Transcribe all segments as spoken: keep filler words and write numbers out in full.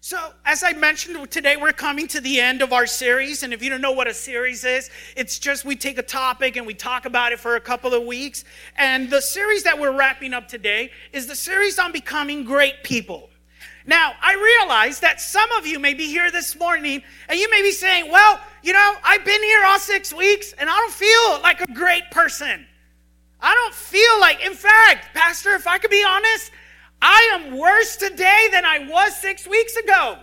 So, as I mentioned, today we're coming to the end of our series. And if you don't know what a series is, it's just we take a topic and we talk about it for a couple of weeks. And the series that we're wrapping up today is the series on becoming great people. Now, I realize that some of you may be here this morning and you may be saying, well, you know, I've been here all six weeks and I don't feel like a great person. I don't feel like, in fact, Pastor, if I could be honest, I am worse today than I was six weeks ago.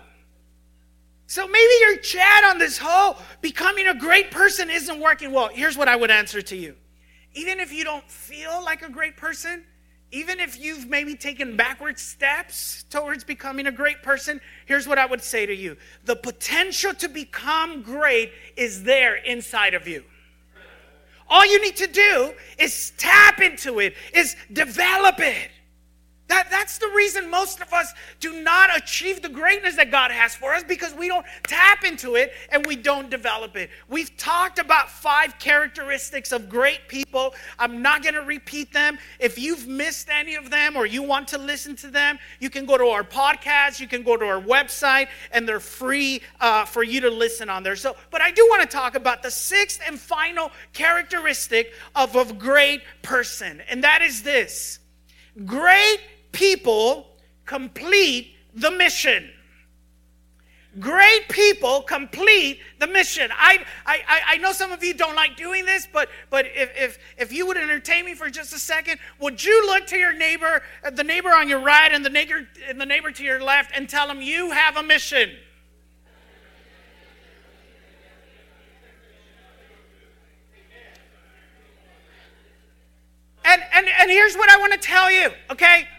So maybe your chat on this whole becoming a great person isn't working well. Here's what I would answer to you. Even if you don't feel like a great person, even if you've maybe taken backward steps towards becoming a great person, here's what I would say to you. The potential to become great is there inside of you. All you need to do is tap into it, is develop it. That, that's the reason most of us do not achieve the greatness that God has for us, because we don't tap into it and we don't develop it. We've talked about five characteristics of great people. I'm not going to repeat them. If you've missed any of them or you want to listen to them, you can go to our podcast, you can go to our website, and they're free uh, for you to listen on there. So, but I do want to talk about the sixth and final characteristic of a great person, and that is this. Great people complete the mission. Great people complete the mission. I I I know some of you don't like doing this, but but if if if you would entertain me for just a second, would you look to your neighbor, the neighbor on your right, and the neighbor and the neighbor to your left, and tell them you have a mission? And, and and here's what I want to tell you, okay?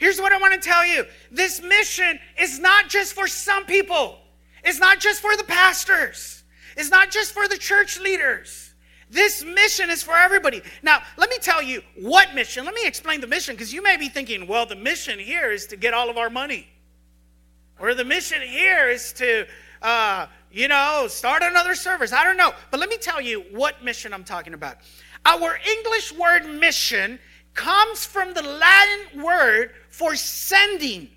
Here's what I want to tell you. This mission is not just for some people. It's not just for the pastors. It's not just for the church leaders. This mission is for everybody. Now, let me tell you what mission. Let me explain the mission, because you may be thinking, well, the mission here is to get all of our money. Or the mission here is to, uh, you know, start another service. I don't know. But let me tell you what mission I'm talking about. Our English word mission comes from the Latin word for sending,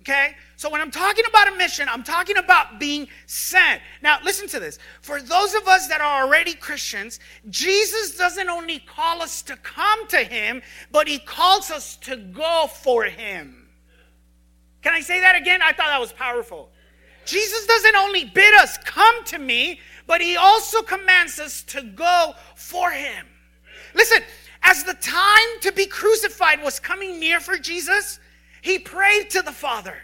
okay? So when I'm talking about a mission, I'm talking about being sent. Now, listen to this. For those of us that are already Christians, Jesus doesn't only call us to come to him, but he calls us to go for him. Can I say that again? I thought that was powerful. Jesus doesn't only bid us come to me, but he also commands us to go for him. Listen, as the time to be crucified was coming near for Jesus, he prayed to the Father.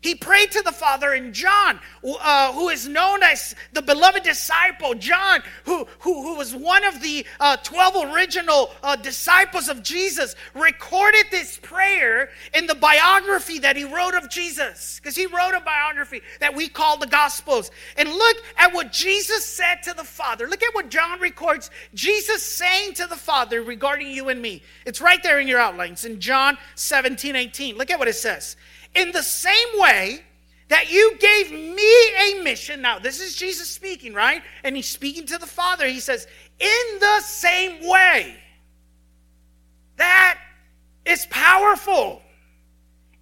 He prayed to the Father, and John, uh, who is known as the beloved disciple, John, who, who, who was one of the uh, twelve original uh, disciples of Jesus, recorded this prayer in the biography that he wrote of Jesus, because he wrote a biography that we call the Gospels. And look at what Jesus said to the Father. Look at what John records, Jesus saying to the Father regarding you and me. It's right there in your outlines in John seventeen, eighteen. Look at what it says. In the same way that you gave me a mission. Now, this is Jesus speaking, right? And he's speaking to the Father. He says, in the same way. That is powerful.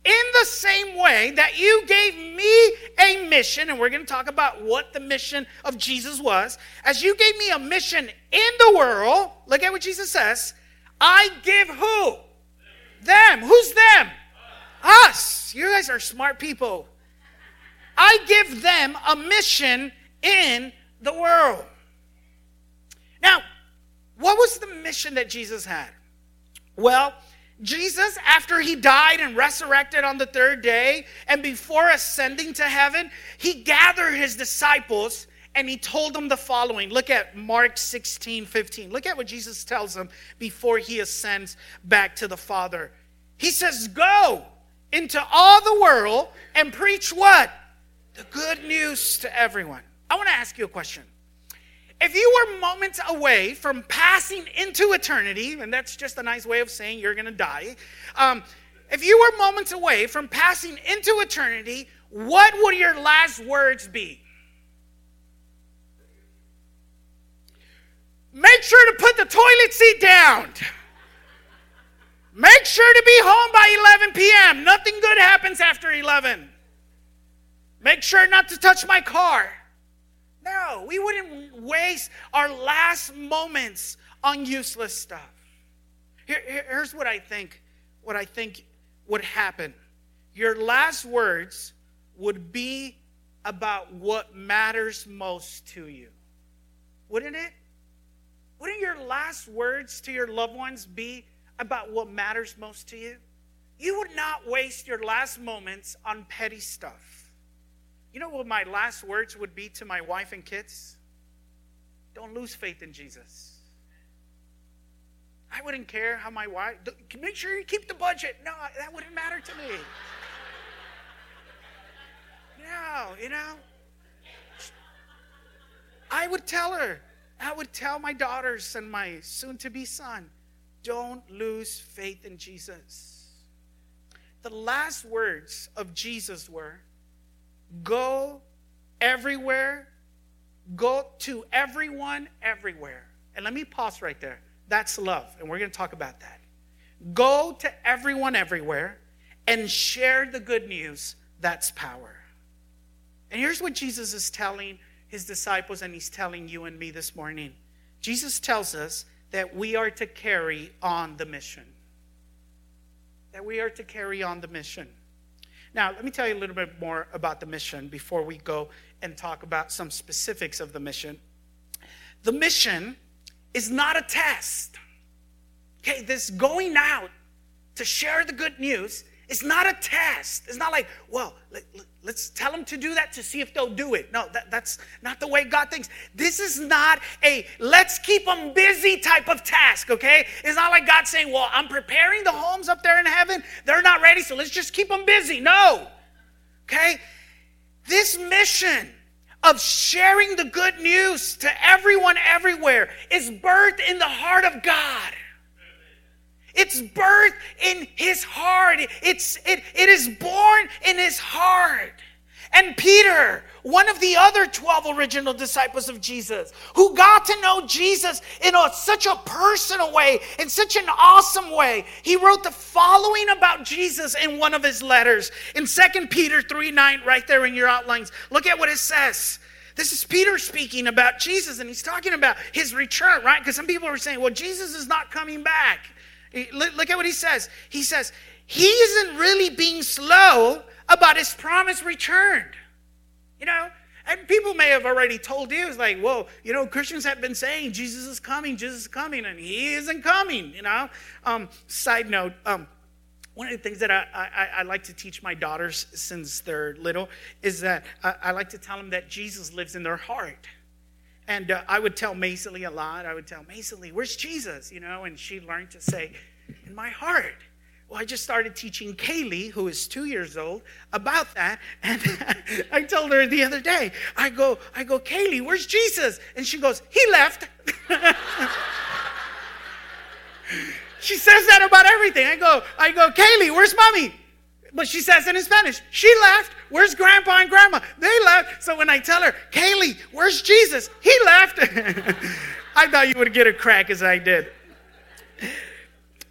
In the same way that you gave me a mission, and we're going to talk about what the mission of Jesus was. As you gave me a mission in the world, look at what Jesus says, I give who? Them. Who's them? Us. You guys are smart people. I give them a mission in the world. Now, what was the mission that Jesus had? Well, Jesus, after he died and resurrected on the third day and before ascending to heaven, he gathered his disciples and he told them the following. Look at Mark sixteen, fifteen. Look at what Jesus tells them before he ascends back to the Father. He says, go into all the world and preach what? The good news to everyone. I want to ask you a question. If you were moments away from passing into eternity, and that's just a nice way of saying you're going to die, um, if you were moments away from passing into eternity, what would your last words be? Make sure to put the toilet seat down. Make sure to be home by eleven p.m. Nothing good happens after eleven. Make sure not to touch my car. No, we wouldn't waste our last moments on useless stuff. Here, here's what I think, what I think would happen. Your last words would be about what matters most to you. Wouldn't it? Wouldn't your last words to your loved ones be about what matters most to you? You would not waste your last moments on petty stuff. You know what my last words would be to my wife and kids? Don't lose faith in Jesus. I wouldn't care how my wife, make sure you keep the budget. No, that wouldn't matter to me. No, you know. I would tell her, I would tell my daughters and my soon-to-be son, don't lose faith in Jesus. The last words of Jesus were, go everywhere, go to everyone everywhere. And let me pause right there. That's love, and we're going to talk about that. Go to everyone everywhere and share the good news. That's power. And here's what Jesus is telling his disciples, and he's telling you and me this morning. Jesus tells us that we are to carry on the mission. That we are to carry on the mission. Now, let me tell you a little bit more about the mission before we go and talk about some specifics of the mission. The mission is not a test. Okay, this going out to share the good news is not a test. It's not like, well, let, let, let's tell them to do that to see if they'll do it. No, that, that's not the way God thinks. This is not a let's keep them busy type of task, okay? It's not like God saying, well, I'm preparing the homes up there in heaven. They're not ready, so let's just keep them busy. No, okay? This mission of sharing the good news to everyone everywhere is birthed in the heart of God. It's birthed in his heart. It's, it, it is born in his heart. And Peter, one of the other twelve original disciples of Jesus, who got to know Jesus in a, such a personal way, in such an awesome way, he wrote the following about Jesus in one of his letters. In Second Peter three nine, right there in your outlines, look at what it says. This is Peter speaking about Jesus, and he's talking about his return, right? Because some people are saying, well, Jesus is not coming back. Look at what he says. He says, he isn't really being slow about his promise returned. You know, and people may have already told you, it's like, whoa, you know, Christians have been saying Jesus is coming, Jesus is coming, and he isn't coming, you know. Um, side note, um, one of the things that I, I, I like to teach my daughters since they're little is that I, I like to tell them that Jesus lives in their heart. And uh, I would tell Maisley a lot. I would tell Maisley, where's Jesus? You know, and she learned to say, in my heart. Well, I just started teaching Kaylee, who is two years old, about that. And I told her the other day, I go, I go, Kaylee, where's Jesus? And she goes, he left. She says that about everything. I go, I go, Kaylee, where's mommy? But she says it in Spanish. She left. Where's grandpa and grandma? They left. So when I tell her, Kaylee, where's Jesus? He left. I thought you would get a crack as I did.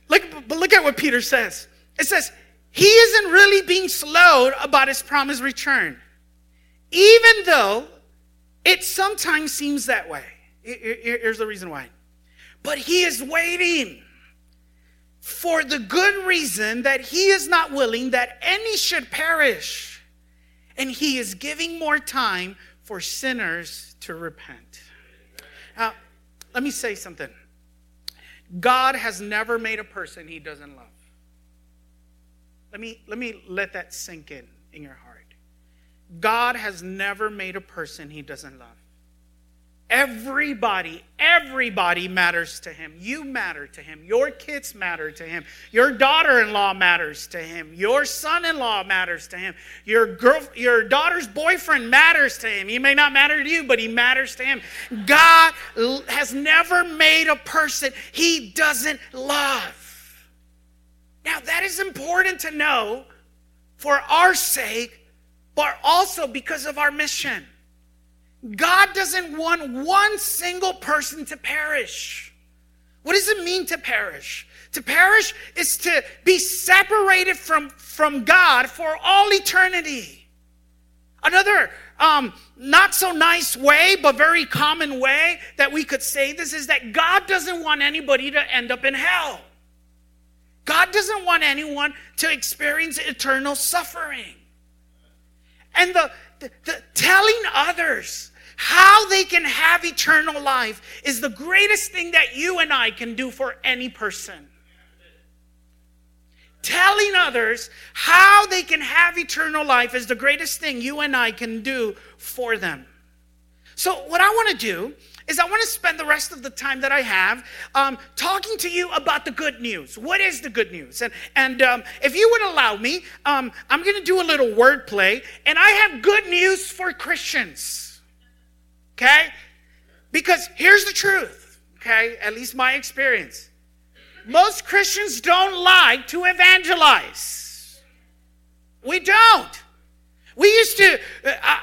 Look, but look at what Peter says. It says, he isn't really being slowed about his promised return, even though it sometimes seems that way. Here's the reason why. But he is waiting for the good reason that he is not willing that any should perish. And he is giving more time for sinners to repent. Now, let me say something. God has never made a person he doesn't love. Let me let me let that sink in in your heart. God has never made a person he doesn't love. Everybody, everybody matters to him. You matter to him. Your kids matter to him. Your daughter-in-law matters to him. Your son-in-law matters to him. Your girl, your daughter's boyfriend matters to him. He may not matter to you, but he matters to him. God has never made a person he doesn't love. Now, that is important to know for our sake, but also because of our mission. God doesn't want one single person to perish. What does it mean to perish? To perish is to be separated from, from God for all eternity. Another um, not so nice way, but very common way that we could say this is that God doesn't want anybody to end up in hell. God doesn't want anyone to experience eternal suffering. And the The, the, telling others how they can have eternal life is the greatest thing that you and I can do for any person. Telling others how they can have eternal life is the greatest thing you and I can do for them. So what I want to do is I want to spend the rest of the time that I have um, talking to you about the good news. What is the good news? And, and um, if you would allow me, um, I'm going to do a little wordplay. And I have good news for Christians. Okay? Because here's the truth. Okay? At least my experience. Most Christians don't like to evangelize. We don't. We used to,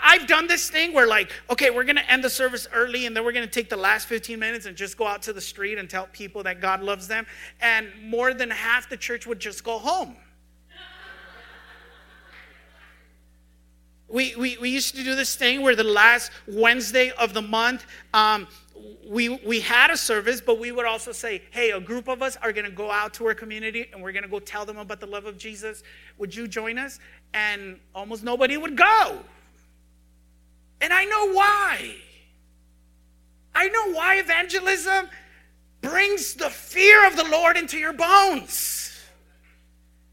I've done this thing where like, okay, we're going to end the service early and then we're going to take the last fifteen minutes and just go out to the street and tell people that God loves them. And more than half the church would just go home. we, we we used to do this thing where the last Wednesday of the month, um, we we had a service, but we would also say, hey, a group of us are going to go out to our community and we're going to go tell them about the love of Jesus. Would you join us? And almost nobody would go. And I know why. I know why evangelism brings the fear of the Lord into your bones.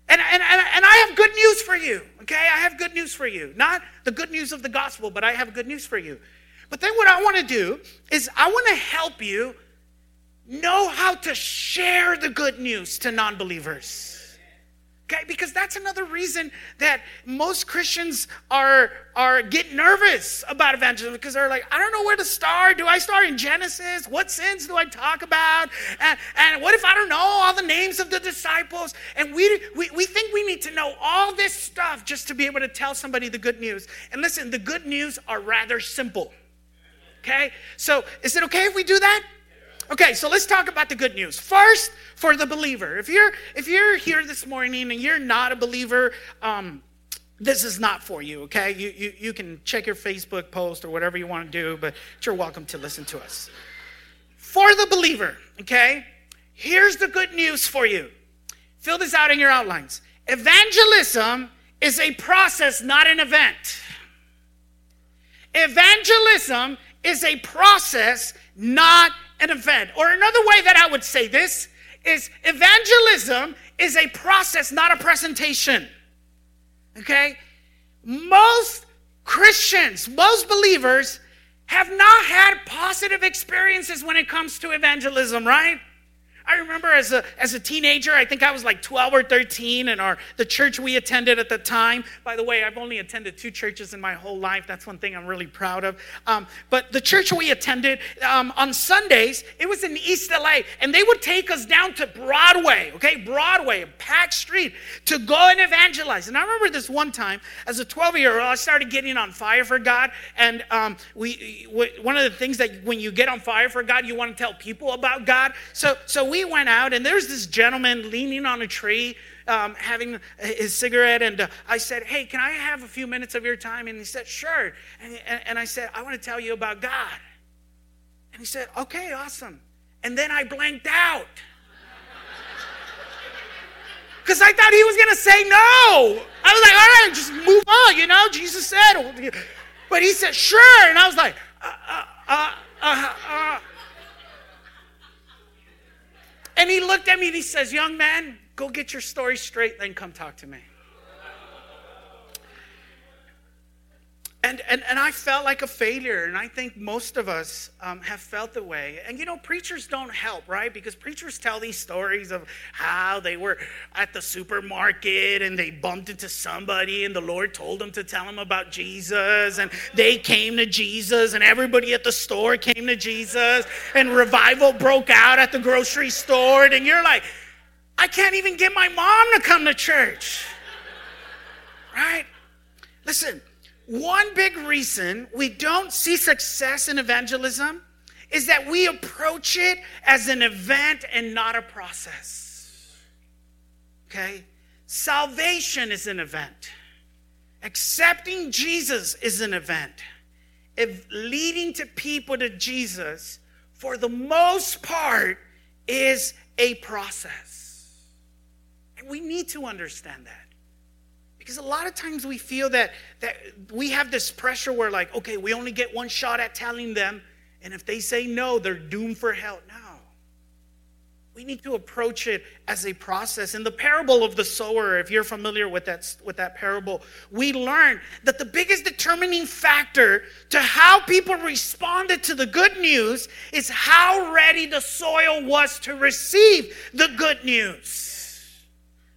And, and, and, and I have good news for you, okay? I have good news for you. Not the good news of the gospel, but I have good news for you. But then what I want to do is I want to help you know how to share the good news to non-believers. Okay, because that's another reason that most Christians are are get nervous about evangelism, because they're like, I don't know where to start. Do I start in Genesis? What sins do I talk about? And, and what if I don't know all the names of the disciples? And we, we we think we need to know all this stuff just to be able to tell somebody the good news. And listen, the good news are rather simple. Okay, so is it okay if we do that? Okay, so let's talk about the good news. First, for the believer. If you're if you're here this morning and you're not a believer, um, this is not for you, okay? You, you, you can check your Facebook post or whatever you want to do, but you're welcome to listen to us. For the believer, okay? Here's the good news for you. Fill this out in your outlines. Evangelism is a process, not an event. Evangelism is a process, not an event. Or another way that I would say this is evangelism is a process, not a presentation. Okay? Most Christians, most believers have not had positive experiences when it comes to evangelism, right? I remember as a as a teenager, I think I was like twelve or thirteen, and our the church we attended at the time. By the way, I've only attended two churches in my whole life. That's one thing I'm really proud of. Um, but the church we attended um, on Sundays, it was in East L A, and they would take us down to Broadway, okay, Broadway, a packed street, to go and evangelize. And I remember this one time, as a twelve-year-old, I started getting on fire for God, and um, we, we one of the things that when you get on fire for God, you want to tell people about God. So so. We We went out, and there's this gentleman leaning on a tree, um, having his cigarette, and uh, I said, hey, can I have a few minutes of your time? And he said, sure. And, and, and I said, I want to tell you about God. And he said, okay, awesome. And then I blanked out. Because I thought he was going to say no. I was like, all right, just move on, you know, Jesus said. But he said, sure. And I was like, uh, uh, uh, uh, uh. And he looked at me and he says, young man, go get your story straight, then come talk to me. And, and and I felt like a failure, and I think most of us um, have felt the way. And, you know, preachers don't help, right? Because preachers tell these stories of how they were at the supermarket, and they bumped into somebody, and the Lord told them to tell them about Jesus, and they came to Jesus, and everybody at the store came to Jesus, and revival broke out at the grocery store, and you're like, I can't even get my mom to come to church, right? Listen. One big reason we don't see success in evangelism is that we approach it as an event and not a process. Okay? Salvation is an event. Accepting Jesus is an event. If leading to people to Jesus, for the most part, is a process. And we need to understand that. Because a lot of times we feel that that we have this pressure where like, okay, we only get one shot at telling them, and if they say no, they're doomed for hell. No. We need to approach it as a process. In the parable of the sower, if you're familiar with that, with that parable, we learn that the biggest determining factor to how people responded to the good news is how ready the soil was to receive the good news.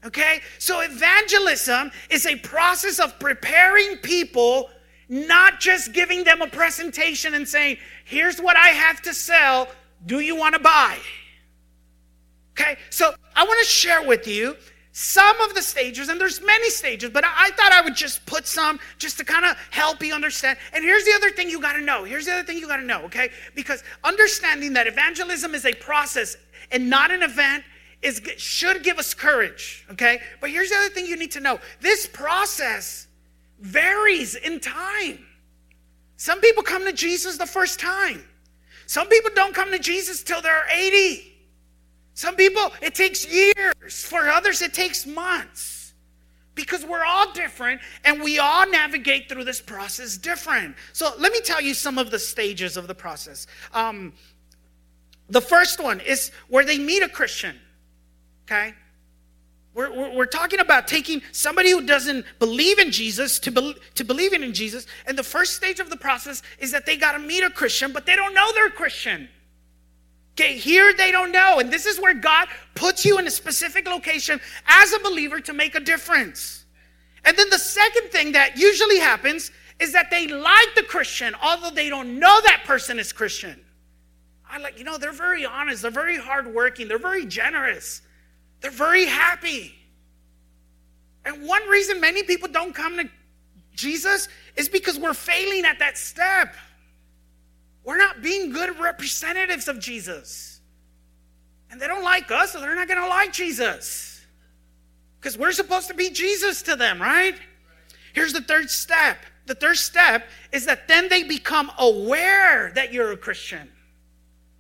Okay? So evangelism is a process of preparing people, not just giving them a presentation and saying, here's what I have to sell. Do you want to buy? Okay? So I want to share with you some of the stages, and there's many stages, but I thought I would just put some just to kind of help you understand. And here's the other thing you got to know. Here's the other thing you got to know, okay? Because understanding that evangelism is a process and not an event Is, should give us courage, okay? But here's the other thing you need to know. This process varies in time. Some people come to Jesus the first time. Some people don't come to Jesus till they're eighty. Some people, it takes years. For others, it takes months. Because we're all different, and we all navigate through this process different. So let me tell you some of the stages of the process. Um, the first one is where they meet a Christian. Okay? We're, we're, we're talking about taking somebody who doesn't believe in Jesus to, be, to believing in Jesus. And the first stage of the process is that they got to meet a Christian, but they don't know they're Christian. Okay, here they don't know. And this is where God puts you in a specific location as a believer to make a difference. And then the second thing that usually happens is that they like the Christian, although they don't know that person is Christian. I like, you know, they're very honest. They're very hardworking. They're very generous. They're very happy. And one reason many people don't come to Jesus is because we're failing at that step. We're not being good representatives of Jesus. And they don't like us, so they're not going to like Jesus. Because we're supposed to be Jesus to them, right? Here's the third step. The third step is that then they become aware that you're a Christian.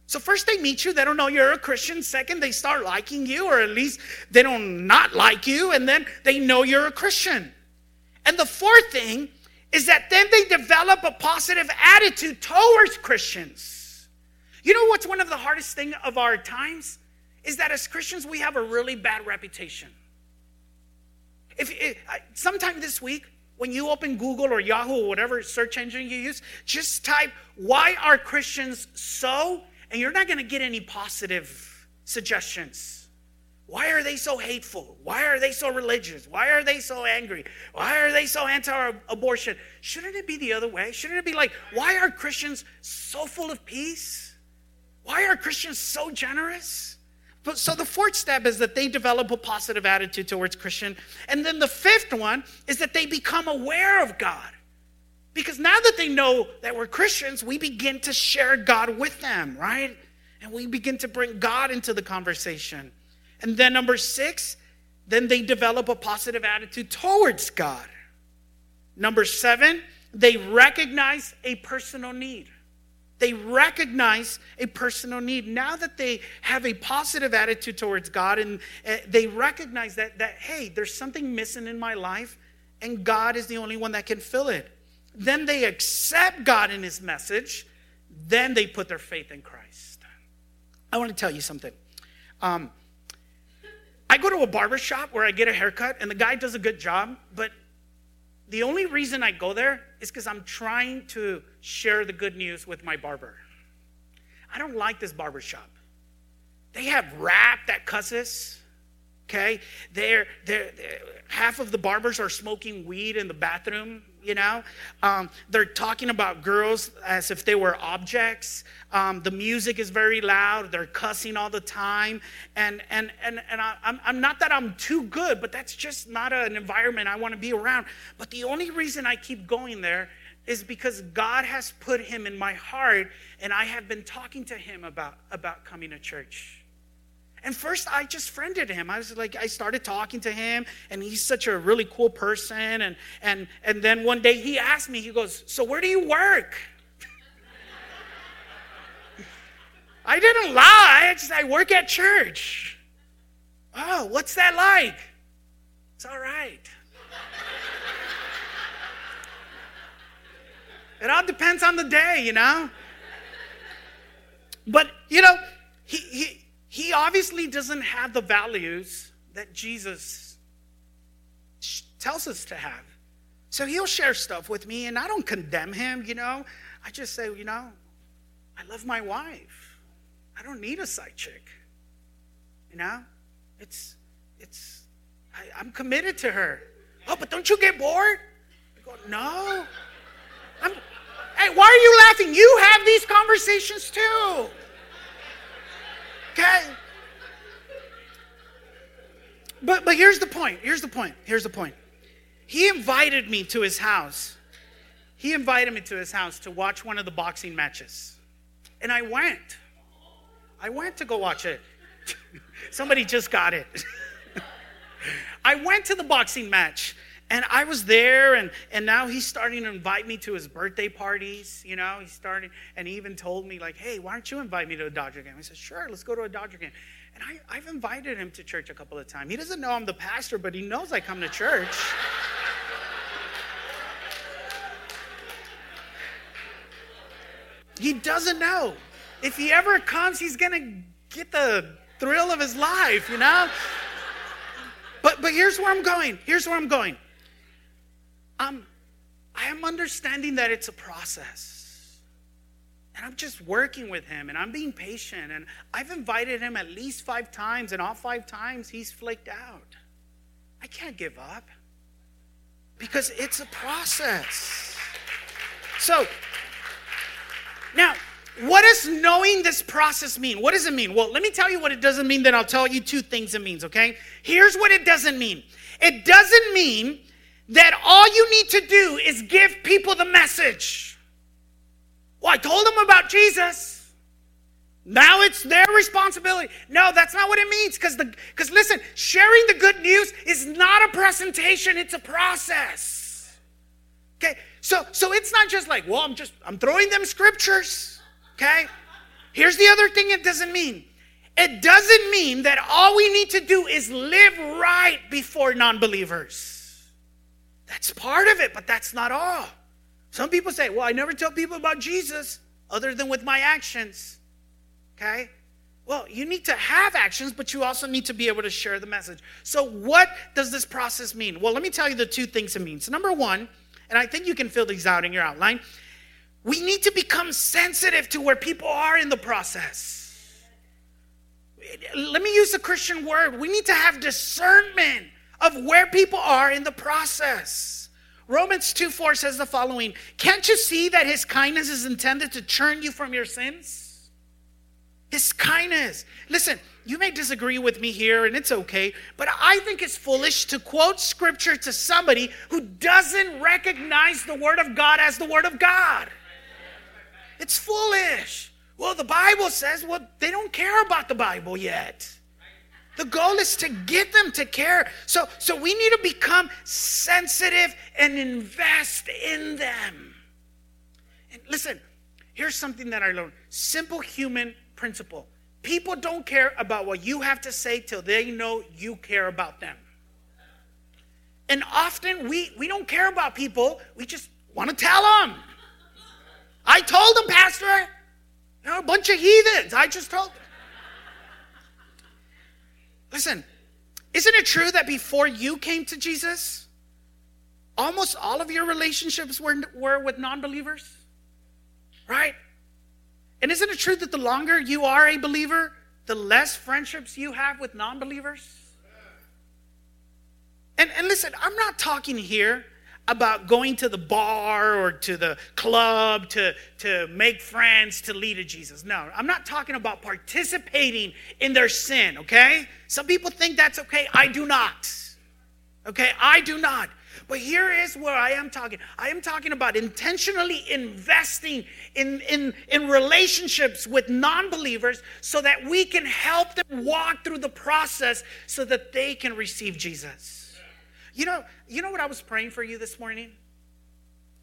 So first they meet you, they don't know you're a Christian. Second, they start liking you, or at least they don't not like you, and then they know you're a Christian. And the fourth thing is that then they develop a positive attitude towards Christians. You know what's one of the hardest thing of our times? Is that as Christians, we have a really bad reputation. If, if sometime this week, when you open Google or Yahoo or whatever search engine you use, just type, why are Christians so... And you're not going to get any positive suggestions. Why are they so hateful? Why are they so religious? Why are they so angry? Why are they so anti-abortion? Shouldn't it be the other way? Shouldn't it be like, why are Christians so full of peace? Why are Christians so generous? But, so the fourth step is that they develop a positive attitude towards Christian. And then the fifth one is that they become aware of God. Because now that they know that we're Christians, we begin to share God with them, right? And we begin to bring God into the conversation. And then number six, then they develop a positive attitude towards God. Number seven, they recognize a personal need. They recognize a personal need. Now that they have a positive attitude towards God, and they recognize that, that hey, there's something missing in my life, and God is the only one that can fill it. Then they accept God in his message. Then they put their faith in Christ. I want to tell you something. Um, I go to a barber shop where I get a haircut, and the guy does a good job, but The only reason I go there is because I'm trying to share the good news with my barber. I don't like this barber shop. They have rap that cusses, okay? They're, they're, they're, half of the barbers are smoking weed in the bathroom, you know? Um, they're talking about girls as if they were objects. Um, the music is very loud. They're cussing all the time. And and and, and I, I'm, I'm not that I'm too good, but that's just not an environment I want to be around. But the only reason I keep going there is because God has put him in my heart, and I have been talking to him about, about coming to church. And first, I just friended him. I was like, I started talking to him, and he's such a really cool person. And and and then one day he asked me, he goes, "So where do you work?" I didn't lie. I just I work at church. "Oh, what's that like?" "It's all right." It all depends on the day, you know. But you know, he he. He obviously doesn't have the values that Jesus tells us to have. So he'll share stuff with me, and I don't condemn him, you know. I just say, you know, I love my wife. I don't need a side chick. You know? It's, it's, I, I'm committed to her. "Oh, but don't you get bored?" I go, "No. I'm, hey, why are you laughing? You have these conversations too. Okay. But but here's the point. Here's the point. Here's the point. He invited me to his house. He invited me to his house to watch one of the boxing matches. And I went. I went to go watch it. Somebody just got it. I went to the boxing match. And I was there, and, and now he's starting to invite me to his birthday parties, you know. He's starting, and he even told me, like, "Hey, why don't you invite me to a Dodger game?" I said, "Sure, let's go to a Dodger game." And I, I've invited him to church a couple of times. He doesn't know I'm the pastor, but he knows I come to church. He doesn't know. If he ever comes, he's going to get the thrill of his life, you know. But, but here's where I'm going. Here's where I'm going. Um, I am understanding that it's a process, and I'm just working with him, and I'm being patient, and I've invited him at least five times, and all five times he's flaked out. I can't give up because it's a process. So now, what does knowing this process mean? What does it mean? Well, let me tell you what it doesn't mean, then I'll tell you two things it means, okay? Here's what it doesn't mean. It doesn't mean that all you need to do is give people the message. Well, I told them about Jesus. Now it's their responsibility. No, that's not what it means. Because the because listen, sharing the good news is not a presentation, it's a process. Okay? So so it's not just like, well, I'm just I'm throwing them scriptures. Okay? Here's the other thing it doesn't mean. It doesn't mean that all we need to do is live right before non-believers. That's part of it, but that's not all. Some people say, well, I never tell people about Jesus other than with my actions. Okay? Well, you need to have actions, but you also need to be able to share the message. So what does this process mean? Well, let me tell you the two things it means. Number one, and I think you can fill these out in your outline, we need to become sensitive to where people are in the process. Let me use the Christian word. We need to have discernment of where people are in the process. Romans two four says the following, "Can't you see that his kindness is intended to turn you from your sins?" His kindness. Listen, you may disagree with me here, and it's okay, but I think it's foolish to quote scripture to somebody who doesn't recognize the word of God as the word of God. It's foolish. Well, the Bible says, well, they don't care about the Bible yet. The goal is to get them to care. So, so we need to become sensitive and invest in them. And listen, here's something that I learned. Simple human principle. People don't care about what you have to say till they know you care about them. And often we, we don't care about people. We just want to tell them. I told them, Pastor. They're a bunch of heathens. I just told them. Listen, isn't it true that before you came to Jesus, Almost all of your relationships were, were with non-believers, right? And isn't it true that the longer you are a believer, the less friendships you have with non-believers? And, and listen, I'm not talking here about going to the bar or to the club to, to make friends, to lead to Jesus. No, I'm not talking about participating in their sin, okay? Some people think that's okay. I do not. Okay, I do not. But here is where I am talking. I am talking about intentionally investing in, in, in relationships with non-believers so that we can help them walk through the process so that they can receive Jesus. You know, you know what I was praying for you this morning?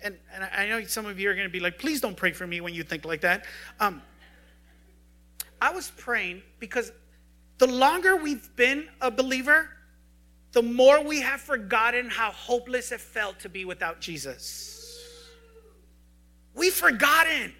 And, and I know some of you are going to be like, please don't pray for me when you think like that. Um, I was praying because the longer we've been a believer, the more we have forgotten how hopeless it felt to be without Jesus. We've forgotten,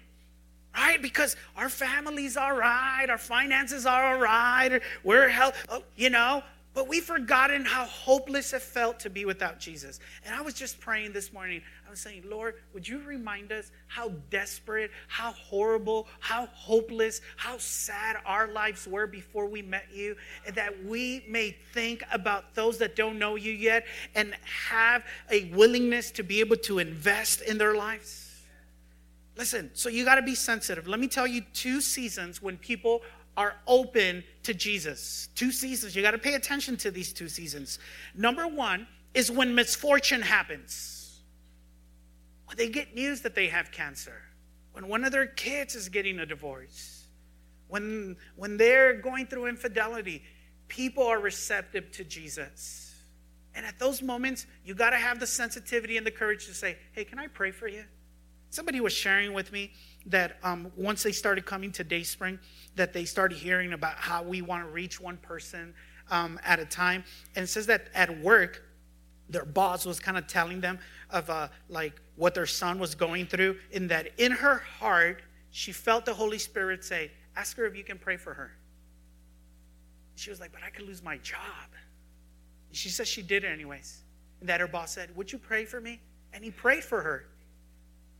right? Because our family's all right, our finances are all right, we're healthy, you know, but we've forgotten how hopeless it felt to be without Jesus. And I was just praying this morning. I was saying, Lord, would you remind us how desperate, how horrible, how hopeless, how sad our lives were before we met you, and that we may think about those that don't know you yet and have a willingness to be able to invest in their lives. Listen, so you got to be sensitive. Let me tell you two seasons when people are open to Jesus. Two seasons. You got to pay attention to these two seasons. Number one is when misfortune happens. When they get news that they have cancer. When one of their kids is getting a divorce. When, when they're going through infidelity. People are receptive to Jesus. And at those moments, you got to have the sensitivity and the courage to say, hey, can I pray for you? Somebody was sharing with me that um, once they started coming to Dayspring, that they started hearing about how we want to reach one person um, at a time. And it says that at work, their boss was kind of telling them of uh, like what their son was going through, and that in her heart, she felt the Holy Spirit say, ask her if you can pray for her. She was like, but I could lose my job. And she said she did it anyways. And that her boss said, would you pray for me? And he prayed for her.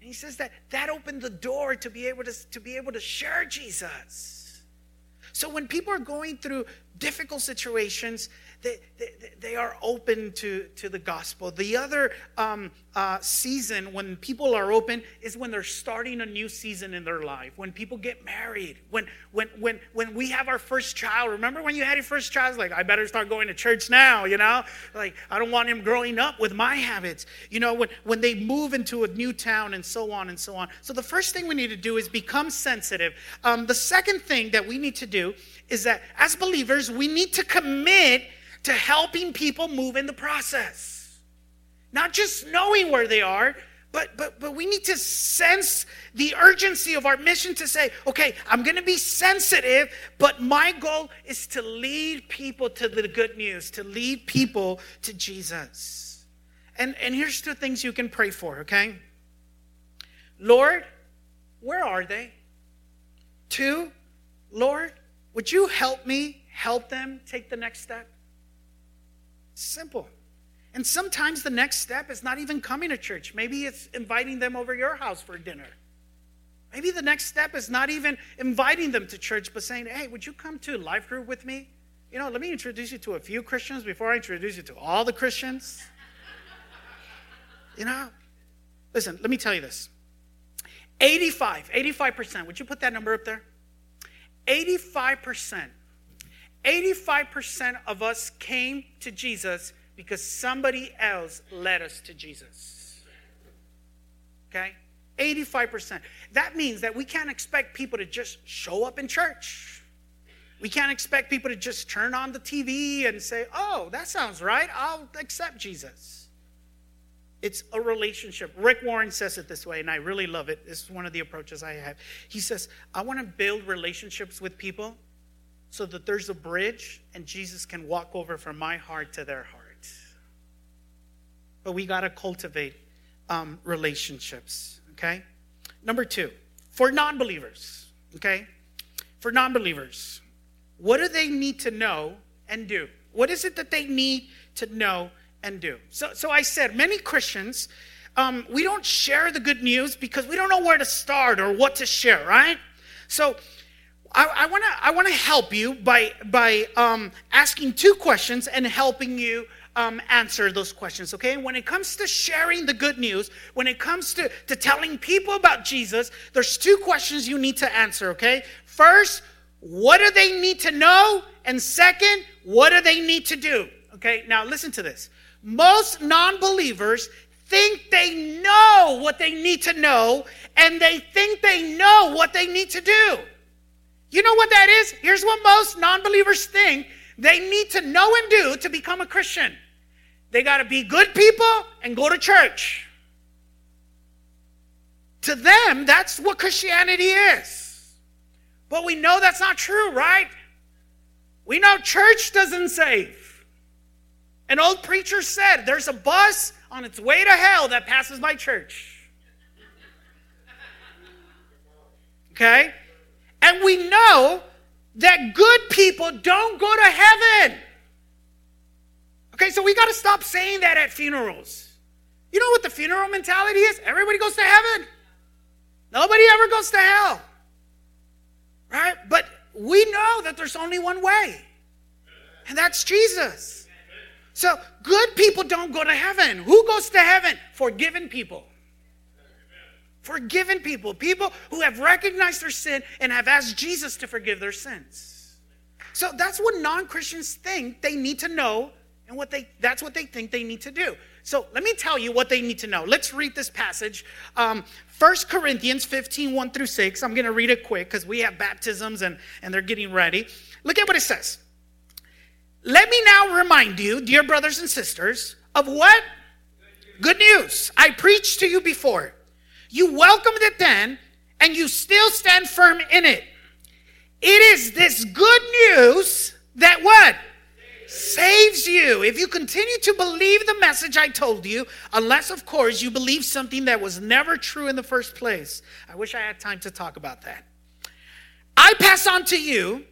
And he says that that opened the door to be able to, to be able to share Jesus. So when people are going through difficult situations, they, they, they are open to, to the gospel. The other um, uh, season when people are open is when they're starting a new season in their life. When people get married, when when when when we have our first child. Remember when you had your first child? It's like, I better start going to church now, you know? Like, I don't want him growing up with my habits. You know, when, when they move into a new town and so on and so on. So the first thing we need to do is become sensitive. Um, the second thing that we need to do is that as believers, we need to commit to helping people move in the process. Not just knowing where they are, but but but we need to sense the urgency of our mission to say, okay, I'm going to be sensitive, but my goal is to lead people to the good news, to lead people to Jesus. And, and here's two things you can pray for, okay? Lord, where are they? Two, Lord, would you help me help them take the next step? Simple. And sometimes the next step is not even coming to church. Maybe it's inviting them over your house for dinner. Maybe the next step is not even inviting them to church, but saying, hey, would you come to life group with me? You know, let me introduce you to a few Christians before I introduce you to all the Christians. You know, listen, let me tell you this. eighty-five, eighty-five percent, would you put that number up there? eighty-five percent, eighty-five percent of us came to Jesus because somebody else led us to Jesus. Okay? eighty-five percent. That means that we can't expect people to just show up in church. We can't expect people to just turn on the T V and say, oh, that sounds right. I'll accept Jesus. It's a relationship. Rick Warren says it this way, and I really love it. This is one of the approaches I have. He says, I want to build relationships with people so that there's a bridge and Jesus can walk over from my heart to their heart. But we got to cultivate um, relationships, okay? Number two, for non-believers, okay? For non-believers, what do they need to know and do? What is it that they need to know and do. So, so I said, many Christians, um, we don't share the good news because we don't know where to start or what to share, right? So I want to I want to help you by by um, asking two questions and helping you um, answer those questions, okay? When it comes to sharing the good news, when it comes to, to telling people about Jesus, there's two questions you need to answer, okay? First, what do they need to know? And second, what do they need to do? Okay, now listen to this. Most non-believers think they know what they need to know, and they think they know what they need to do. You know what that is? Here's what most non-believers think they need to know and do to become a Christian. They got to be good people and go to church. To them, that's what Christianity is. But we know that's not true, right? We know church doesn't save. An old preacher said, there's a bus on its way to hell that passes my church. Okay? And we know that good people don't go to heaven. Okay, so we got to stop saying that at funerals. You know what the funeral mentality is? Everybody goes to heaven. Nobody ever goes to hell. Right? But we know that there's only one way. And that's Jesus. So good people don't go to heaven. Who goes to heaven? Forgiven people. Forgiven people, people who have recognized their sin and have asked Jesus to forgive their sins. So that's what non-Christians think they need to know, and what they that's what they think they need to do. So let me tell you what they need to know. Let's read this passage. Um, First Corinthians fifteen, one through six. I'm going to read it quick because we have baptisms and, and they're getting ready. Look at what it says. Let me now remind you, dear brothers and sisters, of what? Good news. I preached to you before. You welcomed it then, and you still stand firm in it. It is this good news that what? Saves you. If you continue to believe the message I told you, unless, of course, you believe something that was never true in the first place. I wish I had time to talk about that. I pass on to you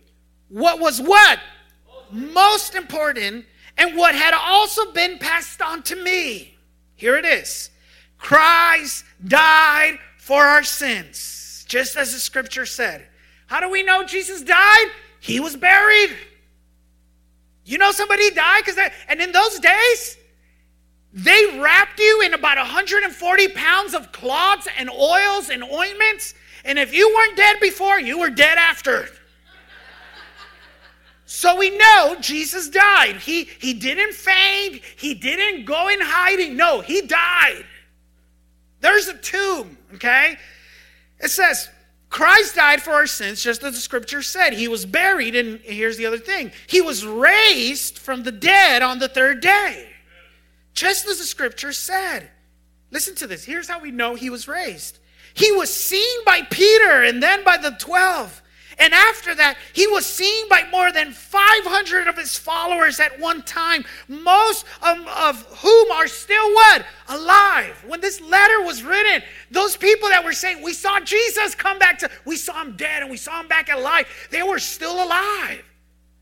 what was what? Most important, and what had also been passed on to me. Here it is. Christ died for our sins, just as the scripture said. How do we know Jesus died? He was buried. You know somebody died? because And in those days, they wrapped you in about one hundred forty pounds of cloths and oils and ointments. And if you weren't dead before, you were dead after. So we know Jesus died. He, he didn't faint. He didn't go in hiding. No, he died. There's a tomb, okay? It says, Christ died for our sins, just as the scripture said. He was buried, and here's the other thing. He was raised from the dead on the third day, just as the scripture said. Listen to this. Here's how we know he was raised. He was seen by Peter and then by the twelve. And after that, he was seen by more than five hundred of his followers at one time, most of, of whom are still what? Alive. When this letter was written, those people that were saying, we saw Jesus come back to, we saw him dead and we saw him back alive, they were still alive.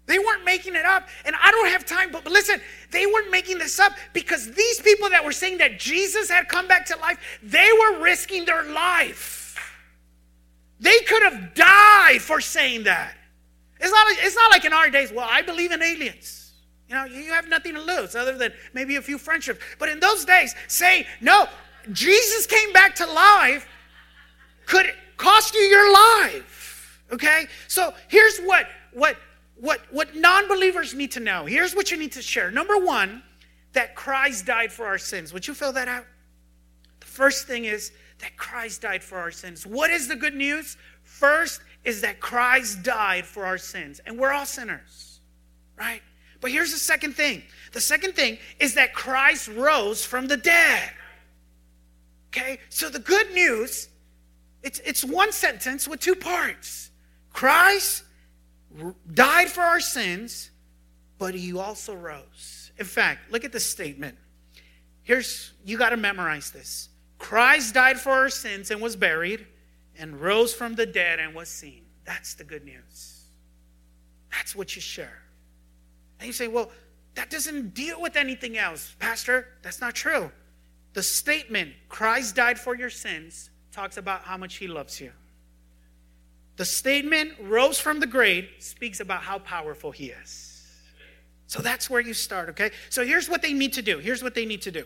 They weren't making it up. And I don't have time, but, but listen, they weren't making this up because these people that were saying that Jesus had come back to life, they were risking their life. They could have died for saying that. It's not, it's not like in our days, well, I believe in aliens. You know, you have nothing to lose other than maybe a few friendships. But in those days, saying, no, Jesus came back to life could cost you your life. Okay? So here's what, what, what, what non-believers need to know. Here's what you need to share. Number one, that Christ died for our sins. Would you fill that out? The first thing is, that Christ died for our sins. What is the good news? First is that Christ died for our sins. And we're all sinners, right? But here's the second thing. The second thing is that Christ rose from the dead. Okay? So the good news, it's, it's one sentence with two parts. Christ died for our sins, but he also rose. In fact, look at this statement. Here's, you got to memorize this. Christ died for our sins and was buried and rose from the dead and was seen. That's the good news. That's what you share. And you say, well, that doesn't deal with anything else. Pastor, that's not true. The statement, Christ died for your sins, talks about how much he loves you. The statement, rose from the grave, speaks about how powerful he is. So that's where you start, okay? So here's what they need to do. Here's what they need to do,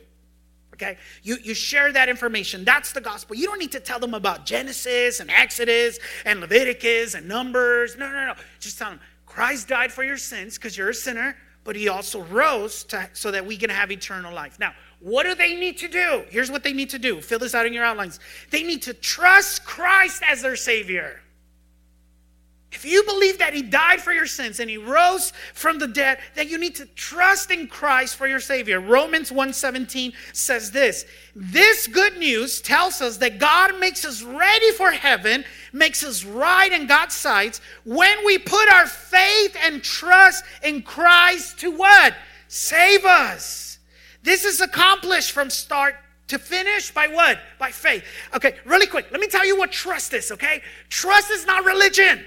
okay? You, you share that information. That's the gospel. You don't need to tell them about Genesis and Exodus and Leviticus and Numbers. No, no, no. Just tell them, Christ died for your sins because you're a sinner, but he also rose to, so that we can have eternal life. Now, what do they need to do? Here's what they need to do. Fill this out in your outlines. They need to trust Christ as their Savior. If you believe that he died for your sins and he rose from the dead, then you need to trust in Christ for your Savior. Romans one seventeen says this. This good news tells us that God makes us ready for heaven, makes us right in God's sight when we put our faith and trust in Christ to what? Save us. This is accomplished from start to finish by what? By faith. Okay, really quick. Let me tell you what trust is, okay? Trust is not religion,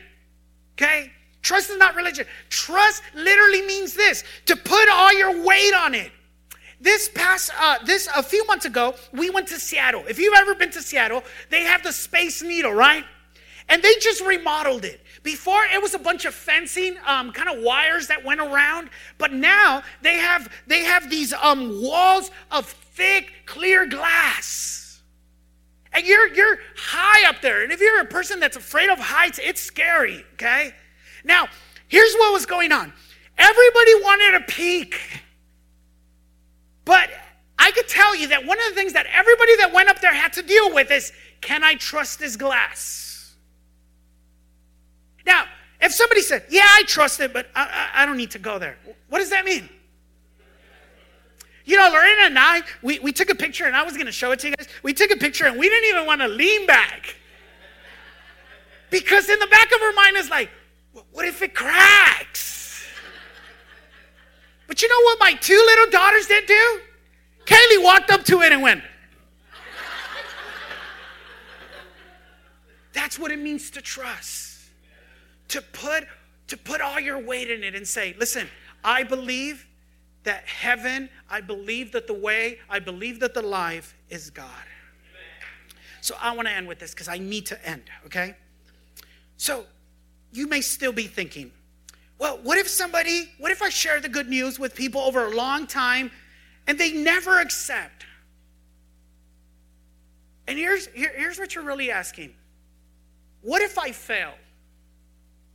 okay? Trust is not religion. Trust literally means this, to put all your weight on it. This past, uh, this a few months ago, we went to Seattle. If you've ever been to Seattle, they have the Space Needle, right? And they just remodeled it. Before, it was a bunch of fencing, um, kind of wires that went around. But now, they have they have these um, walls of thick, clear glass. And you're, you're high up there. And if you're a person that's afraid of heights, it's scary, okay? Now, here's what was going on. Everybody wanted a peek. But I could tell you that one of the things that everybody that went up there had to deal with is, can I trust this glass? Now, if somebody said, yeah, I trust it, but I, I, I don't need to go there. What does that mean? You know, Lorena and I, we, we took a picture, and I was going to show it to you guys. We took a picture, and we didn't even want to lean back. Because in the back of her mind is like, what if it cracks? But you know what my two little daughters did do? Kaylee walked up to it and went. That's what it means to trust. To put to put all your weight in it and say, listen, I believe that heaven, I believe that the way, I believe that the life is God. Amen. So I want to end with this because I need to end, okay? So you may still be thinking, well, what if somebody, what if I share the good news with people over a long time and they never accept? And here's here, here's what you're really asking. What if I fail?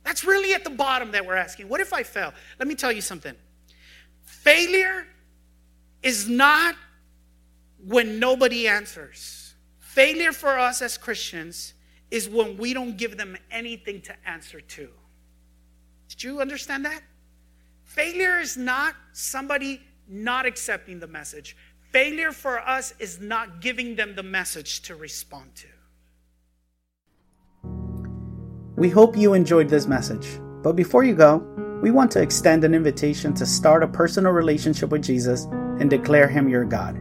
That's really at the bottom that we're asking. What if I fail? Let me tell you something. Failure is not when nobody answers. Failure for us as Christians is when we don't give them anything to answer to. Did you understand that? Failure is not somebody not accepting the message. Failure for us is not giving them the message to respond to. We hope you enjoyed this message, but before you go, we want to extend an invitation to start a personal relationship with Jesus and declare Him your God.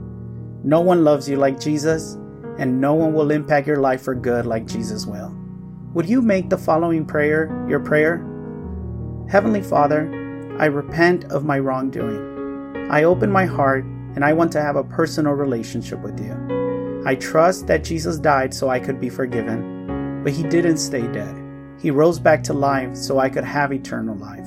No one loves you like Jesus, and no one will impact your life for good like Jesus will. Would you make the following prayer your prayer? Heavenly Father, I repent of my wrongdoing. I open my heart, and I want to have a personal relationship with you. I trust that Jesus died so I could be forgiven, but He didn't stay dead. He rose back to life so I could have eternal life.